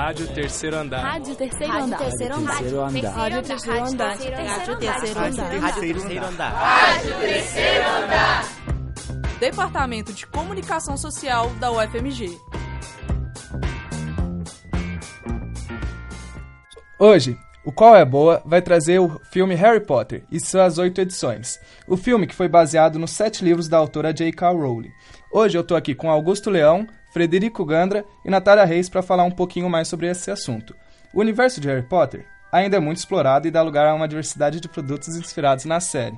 Rádio Terceiro Andar. Rádio Terceiro Andar. Rádio Terceiro Andar. Rádio Terceiro Andar. Rádio Terceiro Andar. Rádio Terceiro Andar. Rádio Terceiro Andar. Departamento de Comunicação Social da UFMG. Hoje, o Qual é Boa vai trazer o filme Harry Potter e suas 8 edições. O filme que foi baseado nos 7 livros da autora J.K. Rowling. Hoje eu tô aqui com Augusto Leão, Frederico Gandra e Natália Reis para falar um pouquinho mais sobre esse assunto. O universo de Harry Potter ainda é muito explorado e dá lugar a uma diversidade de produtos inspirados na série.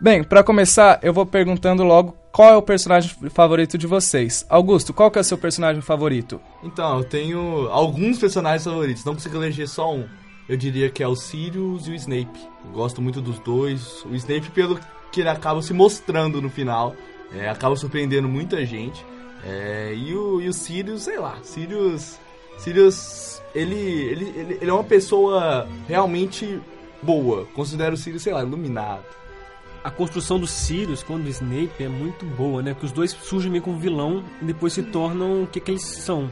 Bem, para começar, eu vou perguntando logo qual é o personagem favorito de vocês. Augusto, qual que é o seu personagem favorito? Então, eu tenho alguns personagens favoritos, não consigo eleger só um. Eu diria que é o Sirius e o Snape. Eu gosto muito dos dois. O Snape, pelo que ele acaba se mostrando no final, acaba surpreendendo muita gente. E o Sirius, sei lá, Sirius, ele é uma pessoa realmente boa. Considero o Sirius, sei lá, iluminado. A construção do Sirius quando o Snape é muito boa, né? Porque os dois surgem meio como vilão e depois se tornam o que eles são.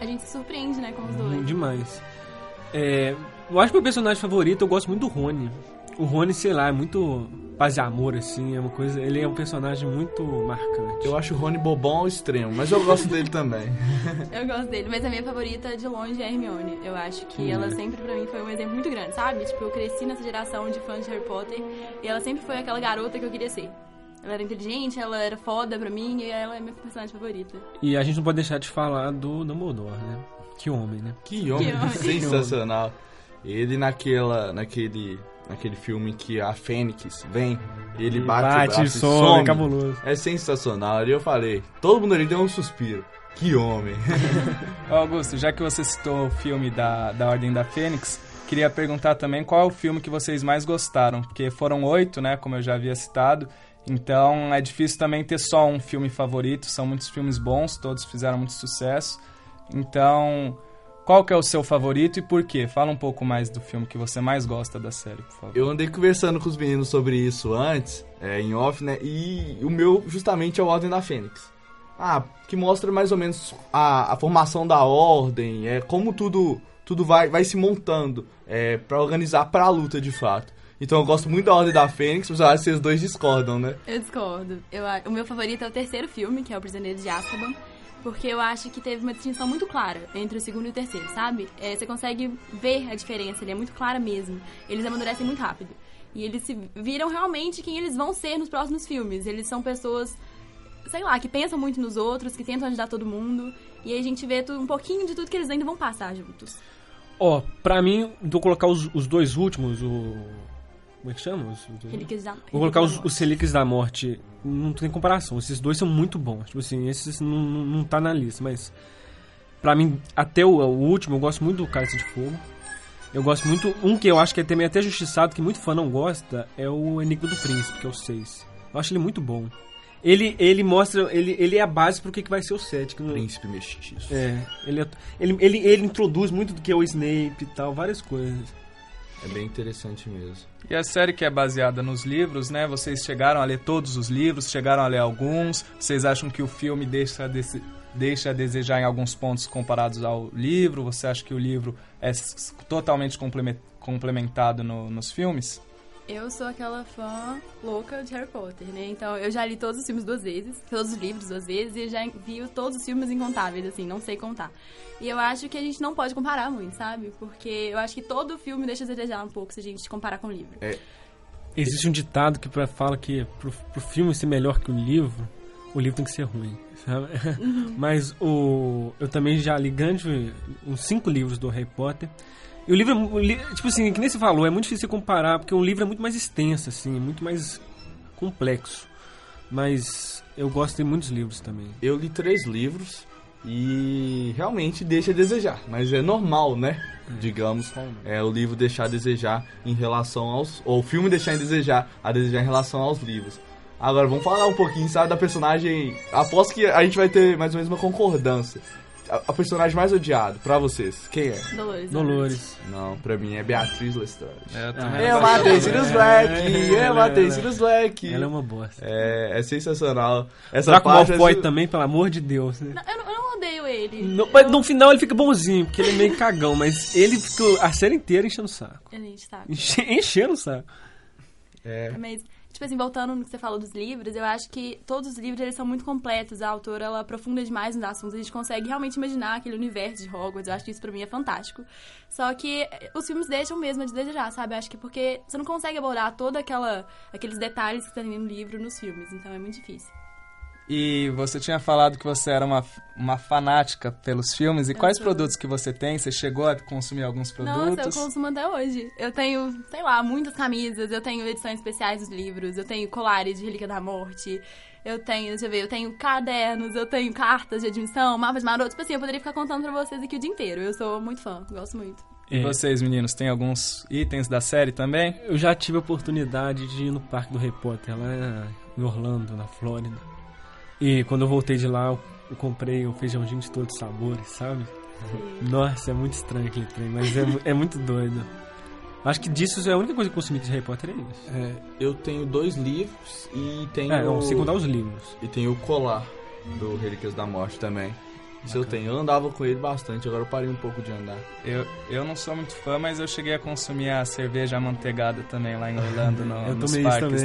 A gente se surpreende, né, com os dois. Demais. Eu acho que meu personagem favorito, eu gosto muito do Rony. O Rony, sei lá, é muito paz e amor, assim, é uma coisa... Ele é um personagem muito marcante. Eu acho o Rony bobão ao extremo, mas eu gosto dele também. Eu gosto dele, mas a minha favorita de longe é a Hermione. Eu acho que ela sempre, pra mim, foi um exemplo muito grande, sabe? Tipo, eu cresci nessa geração de fãs de Harry Potter e ela sempre foi aquela garota que eu queria ser. Ela era inteligente, ela era foda pra mim e ela é minha personagem favorita. E a gente não pode deixar de falar do Dumbledore, né? Que homem, né? Que homem. Sensacional. Ele naquele filme que a Fênix vem, ele bate o braço e some. É cabuloso. É sensacional. E eu falei, todo mundo ali deu um suspiro. Que homem. Augusto, já que você citou o filme da Ordem da Fênix, queria perguntar também qual é o filme que vocês mais gostaram. Porque foram 8, né, como eu já havia citado. Então é difícil também ter só um filme favorito. São muitos filmes bons, todos fizeram muito sucesso. Então... Qual que é o seu favorito e por quê? Fala um pouco mais do filme que você mais gosta da série, por favor. Eu andei conversando com os meninos sobre isso antes, em off, né? E o meu, justamente, é o Ordem da Fênix. Que mostra mais ou menos a formação da Ordem, como tudo vai se montando pra organizar pra luta, de fato. Então eu gosto muito da Ordem da Fênix, mas eu acho que vocês dois discordam, né? Eu discordo. O meu favorito é o terceiro filme, que é o Prisioneiro de Azkaban. Porque eu acho que teve uma distinção muito clara entre o segundo e o terceiro, sabe? Você consegue ver a diferença, ele é muito clara mesmo. Eles amadurecem muito rápido. E eles se viram realmente quem eles vão ser nos próximos filmes. Eles são pessoas, sei lá, que pensam muito nos outros, que tentam ajudar todo mundo. E aí a gente vê um pouquinho de tudo que eles ainda vão passar juntos. Pra mim, vou colocar os dois últimos, como é que chama? Relíquias da Morte. Vou colocar os Relíquias da Morte. Não tem comparação. Esses dois são muito bons. Tipo assim, esses não tá na lista, mas... Pra mim, até o último, eu gosto muito do Cálice de Fogo. Eu gosto muito... Um que eu acho que é também até justiçado, que muito fã não gosta, é o Enigma do Príncipe, que é o 6. Eu acho ele muito bom. Ele mostra... Ele é a base pro que vai ser o 7. Que não... Príncipe Mestiço. Ele introduz muito do que é o Snape e tal, várias coisas. É bem interessante mesmo. E a série que é baseada nos livros, né? Vocês chegaram a ler todos os livros, chegaram a ler alguns. Vocês acham que o filme deixa a desejar em alguns pontos comparados ao livro? Você acha que o livro é totalmente complementado nos filmes? Eu sou aquela fã louca de Harry Potter, né? Então, eu já li todos os filmes 2 vezes, todos os livros 2 vezes, e já vi todos os filmes incontáveis, assim, não sei contar. E eu acho que a gente não pode comparar muito, sabe? Porque eu acho que todo filme deixa a desejar um pouco se a gente comparar com o livro. Existe um ditado que fala que pro filme ser melhor que o livro tem que ser ruim, sabe? Uhum. Mas eu também já li uns 5 livros do Harry Potter. E o livro, tipo assim, que nem você falou, é muito difícil comparar, porque um livro é muito mais extenso, assim, muito mais complexo. Mas eu gosto de muitos livros também. Eu li 3 livros e realmente deixa a desejar, mas é normal, né? Digamos, o livro deixar a desejar em relação aos... Ou o filme deixar a desejar em relação aos livros. Agora, vamos falar um pouquinho, sabe, da personagem... Aposto que a gente vai ter mais ou menos uma concordância. A personagem mais odiada, pra vocês, quem é? Dolores. Não, pra mim é Beatriz Lestrade. Eu matei Sirius Black! Eu matei Sirius Black! Ela é uma bosta. É sensacional. Essa parte... Malfoy também, pelo amor de Deus. Né? Não, eu não odeio ele. No, mas no final ele fica bonzinho, porque ele é meio cagão, mas ele ficou a série inteira enchendo o saco. Ele enche o saco. Enchendo o saco. É. Mas, tipo assim, voltando no que você falou dos livros, eu acho que todos os livros, eles são muito completos. A autora, ela aprofunda demais nos assuntos. A gente consegue realmente imaginar aquele universo de Hogwarts. Eu acho que isso pra mim é fantástico. Só que os filmes deixam mesmo de desejar, sabe? Eu acho que porque você não consegue abordar todos aqueles detalhes que tem no livro nos filmes. Então é muito difícil. E você tinha falado que você era uma fanática pelos filmes. E quais produtos que você tem? Você chegou a consumir alguns produtos? Nossa, eu consumo até hoje. Eu tenho, sei lá, muitas camisas. Eu tenho edições especiais dos livros. Eu tenho colares de Relíquia da Morte. Eu tenho, deixa eu ver, eu tenho cadernos. Eu tenho cartas de admissão, mapas marotos. Tipo assim, eu poderia ficar contando pra vocês aqui o dia inteiro. Eu sou muito fã, gosto muito. E vocês, meninos, tem alguns itens da série também? Eu já tive a oportunidade de ir no Parque do Harry Potter, lá em Orlando, na Flórida. E quando eu voltei de lá, eu comprei um feijãozinho de todos os sabores, sabe? Sim. Nossa, é muito estranho aquele trem, mas é muito doido. Acho que disso é a única coisa que eu consumi de Harry Potter é isso. É, eu tenho 2 livros e tenho... É, não, secundar os livros. E tenho o colar do Relíquias da Morte também. Isso eu tenho. Eu andava com ele bastante, agora eu parei um pouco de andar. Eu não sou muito fã, mas eu cheguei a consumir a cerveja amanteigada também lá em Orlando, nos parques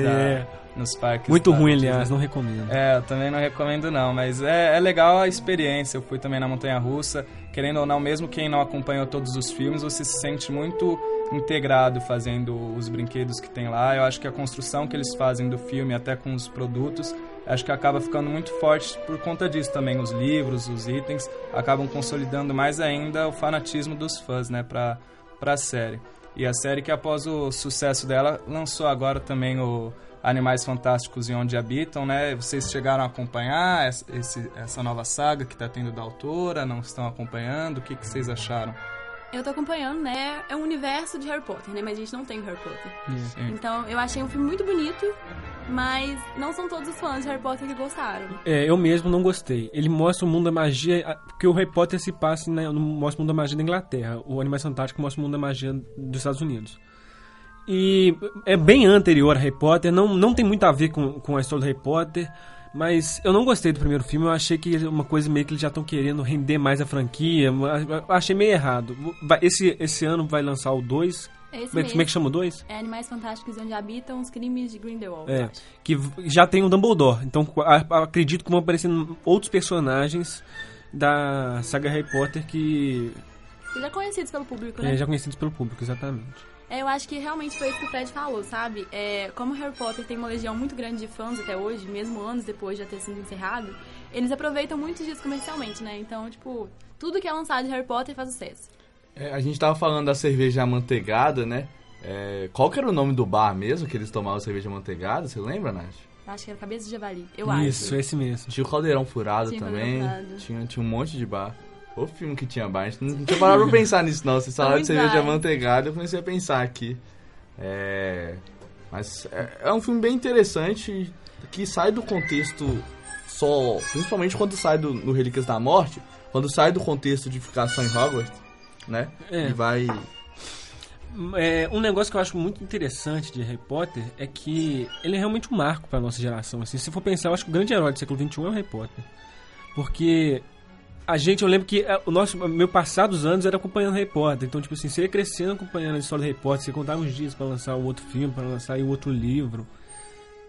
nos parques. Muito ruim, aliás, não recomendo. É, eu também não recomendo não, mas é legal a experiência. Eu fui também na montanha-russa, querendo ou não, mesmo quem não acompanhou todos os filmes, você se sente muito integrado fazendo os brinquedos que tem lá. Eu acho que a construção que eles fazem do filme, até com os produtos... Acho que acaba ficando muito forte por conta disso também. Os livros, os itens, acabam consolidando mais ainda o fanatismo dos fãs, né, pra série. E a série que, após o sucesso dela, lançou agora também o Animais Fantásticos e Onde Habitam, né? Vocês chegaram a acompanhar essa nova saga que tá tendo da autora? Não estão acompanhando? O que vocês acharam? Eu tô acompanhando, né? É um universo de Harry Potter, né? Mas a gente não tem Harry Potter. Sim. Então, eu achei um filme muito bonito, mas não são todos os fãs de Harry Potter que gostaram. É, eu mesmo não gostei. Ele mostra o mundo da magia... Porque o Harry Potter se passa, né? Mostra o mundo da magia da Inglaterra. O Animais Fantásticos mostra o mundo da magia dos Estados Unidos. E é bem anterior a Harry Potter. Não tem muito a ver com a história do Harry Potter. Mas eu não gostei do primeiro filme, eu achei que uma coisa meio que eles já estão querendo render mais a franquia, eu achei meio errado. Esse ano vai lançar o 2, como é que chama o 2? É Animais Fantásticos Onde Habitam, os Crimes de Grindelwald. É, que já tem o Dumbledore, então acredito que vão aparecendo outros personagens da saga Harry Potter que já conhecidos pelo público, né? É, já conhecidos pelo público, exatamente. É, eu acho que realmente foi isso que o Fred falou, sabe? Como Harry Potter tem uma legião muito grande de fãs até hoje, mesmo anos depois de já ter sido encerrado, eles aproveitam muito disso comercialmente, né? Então, tipo, tudo que é lançado de Harry Potter faz sucesso. A gente tava falando da cerveja amanteigada, né? Qual que era o nome do bar mesmo que eles tomavam cerveja amanteigada? Você lembra, Nath? Acho que era Cabeça de Javali, eu acho. Isso, esse mesmo. Tinha o Caldeirão Furado também, tinha um monte de bar. O filme que tinha baixo, não tinha parado pra pensar nisso não. Vocês falaram de cerveja amanteigada, eu comecei a pensar aqui. Mas é um filme bem interessante, que sai do contexto só... Principalmente quando sai do Relíquias da Morte, quando sai do contexto de ficar só em Hogwarts, né? E vai... Um negócio que eu acho muito interessante de Harry Potter é que ele é realmente um marco pra nossa geração. Assim, se for pensar, eu acho que o grande herói do século XXI é o Harry Potter. Porque... eu lembro que meu passado dos anos era acompanhando Harry Potter. Então, tipo assim, você ia crescendo acompanhando a história do Harry Potter, você contava uns dias pra lançar o outro filme, pra lançar o outro livro.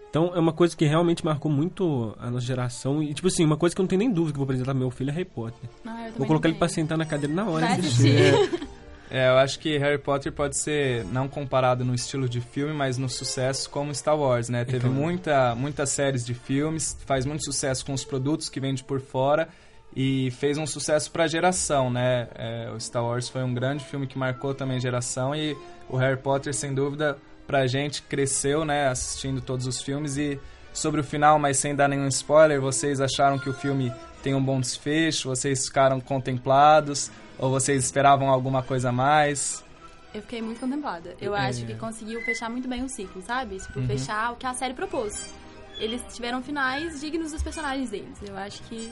Então, é uma coisa que realmente marcou muito a nossa geração. E, tipo assim, uma coisa que eu não tenho nem dúvida que eu vou apresentar pro meu filho é Harry Potter. Vou colocar ele pra sentar na cadeira na hora e assistir. Eu acho que Harry Potter pode ser, não comparado no estilo de filme, mas no sucesso como Star Wars, né? Teve muitas séries de filmes, faz muito sucesso com os produtos que vende por fora. E fez um sucesso pra geração, né? O Star Wars foi um grande filme que marcou também geração. E o Harry Potter, sem dúvida, pra gente cresceu, né? Assistindo todos os filmes. E sobre o final, mas sem dar nenhum spoiler, vocês acharam que o filme tem um bom desfecho? Vocês ficaram contemplados? Ou vocês esperavam alguma coisa a mais? Eu fiquei muito contemplada. Eu acho que conseguiu fechar muito bem o ciclo, sabe? Tipo, fechar o que a série propôs. Eles tiveram finais dignos dos personagens deles. Eu acho que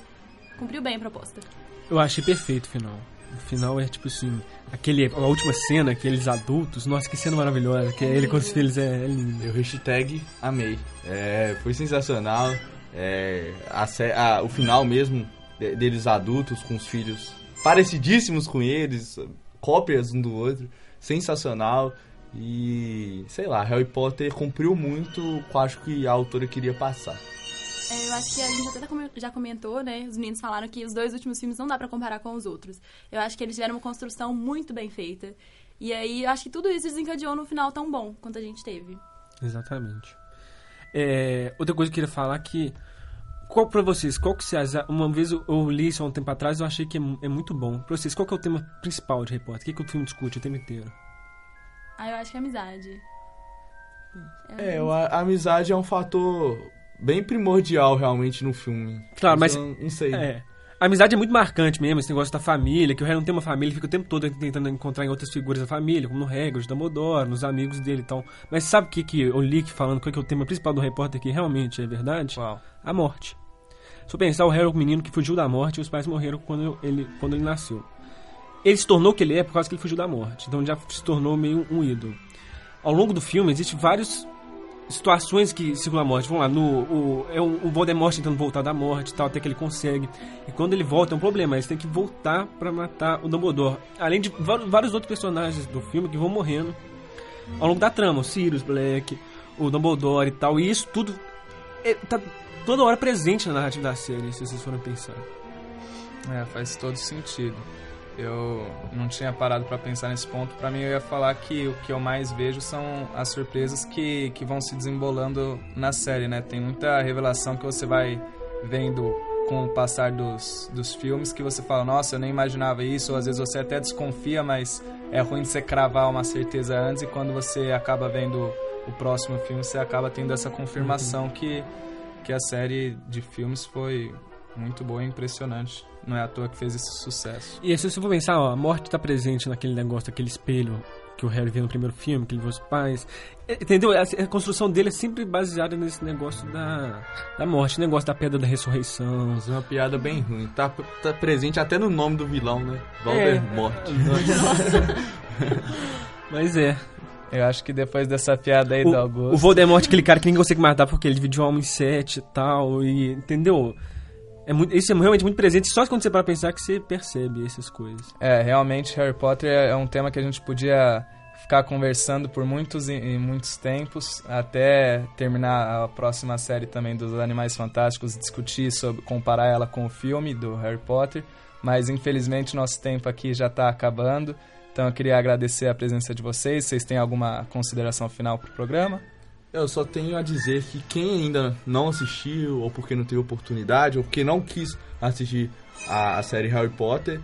cumpriu bem a proposta. Eu achei perfeito o final. O final é tipo assim... a última cena, aqueles adultos... Nossa, que cena maravilhosa. Que ele com os filhos é lindo. Eu hashtag amei. Foi sensacional. O final mesmo... deles adultos, com os filhos parecidíssimos com eles, cópias um do outro, sensacional. E, sei lá, Harry Potter cumpriu muito com, acho que a autora queria passar. Eu acho que a gente até já comentou, né? Os meninos falaram que os dois últimos filmes não dá pra comparar com os outros. Eu acho que eles tiveram uma construção muito bem feita. E aí, eu acho que tudo isso desencadeou num final tão bom quanto a gente teve. Exatamente. Outra coisa que eu queria falar que... Qual pra vocês? Qual que se... Uma vez eu li isso há um tempo atrás e eu achei que é muito bom. Pra vocês, qual que é o tema principal de Harry Potter? O que o filme discute o tempo inteiro? Eu acho que é amizade. A amizade é um fator... bem primordial, realmente, no filme. Claro, mas... Não sei. A amizade é muito marcante mesmo, esse negócio da família, que o Harry não tem uma família, ele fica o tempo todo tentando encontrar em outras figuras da família, como no Hagrid, Dumbledore, nos amigos dele e tal. Mas sabe o que eu li falando qual que é o tema principal do Harry Potter que realmente é verdade? Uau. A morte. Se eu pensar, o Harry é um menino que fugiu da morte e os pais morreram quando ele nasceu. Ele se tornou o que ele é por causa que ele fugiu da morte. Então já se tornou meio um ídolo. Ao longo do filme, existem vários... situações que circulam a morte. Vamos lá, o Voldemort tentando voltar da morte e tal, até que ele consegue. E quando ele volta é um problema, eles têm que voltar pra matar o Dumbledore. Além de vários outros personagens do filme que vão morrendo ao longo da trama. O Sirius Black, o Dumbledore e tal. E isso tudo tá toda hora presente na narrativa da série, se vocês forem pensar. Faz todo sentido. Eu não tinha parado pra pensar nesse ponto. Pra mim, eu ia falar que o que eu mais vejo são as surpresas que vão se desembolando na série, né? Tem muita revelação que você vai vendo com o passar dos filmes, que você fala, nossa, eu nem imaginava isso. Ou às vezes você até desconfia, mas é ruim de você cravar uma certeza antes. E quando você acaba vendo o próximo filme, você acaba tendo essa confirmação. Uhum. que a série de filmes foi muito boa e impressionante. Não é à toa que fez esse sucesso. E se você for pensar, a morte tá presente naquele negócio, aquele espelho que o Harry vê no primeiro filme, que ele vê os pais. Entendeu? A construção dele é sempre baseada nesse negócio da morte, negócio da pedra da ressurreição. É uma piada bem ruim. Tá presente até no nome do vilão, né? Voldemort. Mas é. Eu acho que depois dessa piada aí do Augusto... O Voldemort, aquele cara que ninguém consegue matar porque ele dividiu a alma em 7 e tal, e... Entendeu? Isso é realmente muito presente, só quando você para pensar que você percebe essas coisas. Realmente Harry Potter é um tema que a gente podia ficar conversando por muitos e muitos tempos, até terminar a próxima série também dos Animais Fantásticos, discutir sobre, comparar ela com o filme do Harry Potter, mas infelizmente nosso tempo aqui já está acabando, então eu queria agradecer a presença de vocês. Vocês têm alguma consideração final para o programa? Eu só tenho a dizer que quem ainda não assistiu, ou porque não teve oportunidade, ou porque não quis assistir a série Harry Potter,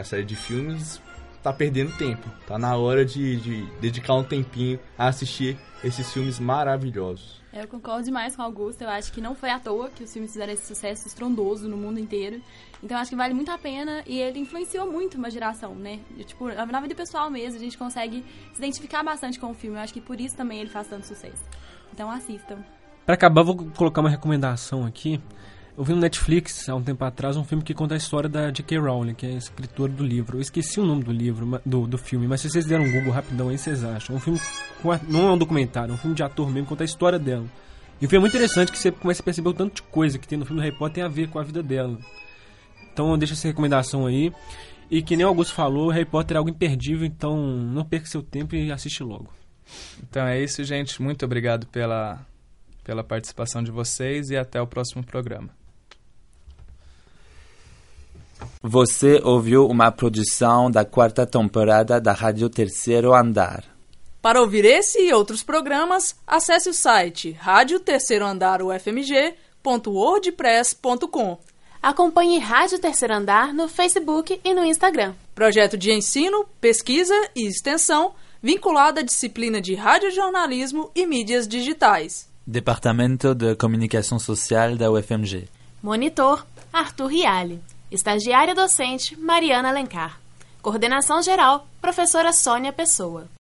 a série de filmes, tá perdendo tempo. Tá na hora de dedicar um tempinho a assistir esses filmes maravilhosos. Eu concordo demais com o Augusto. Eu acho que não foi à toa que os filmes fizeram esse sucesso estrondoso no mundo inteiro. Então, acho que vale muito a pena e ele influenciou muito uma geração, né? Tipo, na vida pessoal mesmo, a gente consegue se identificar bastante com o filme. Eu acho que por isso também ele faz tanto sucesso. Então, assistam. Pra acabar, vou colocar uma recomendação aqui. Eu vi no Netflix, há um tempo atrás, um filme que conta a história da J.K. Rowling, que é a escritora do livro. Eu esqueci o nome do livro, do filme, mas se vocês deram um Google rapidão aí, vocês acham. É um filme, não é um documentário, é um filme de ator mesmo, conta a história dela. E o filme é muito interessante, que você começa a perceber o tanto de coisa que tem no filme do Harry Potter tem a ver com a vida dela. Então deixa essa recomendação aí. E que nem o Augusto falou, Harry Potter é algo imperdível, então não perca seu tempo e assiste logo. Então é isso, gente. Muito obrigado pela participação de vocês e até o próximo programa. Você ouviu uma produção da 4ª temporada da Rádio Terceiro Andar. Para ouvir esse e outros programas, acesse o site radioterceiroandarufmg.wordpress.com. Acompanhe Rádio Terceiro Andar no Facebook e no Instagram. Projeto de ensino, pesquisa e extensão vinculado à disciplina de radiojornalismo e mídias digitais. Departamento de Comunicação Social da UFMG. Monitor, Arthur Rialli. Estagiária docente, Mariana Alencar. Coordenação geral, professora Sônia Pessoa.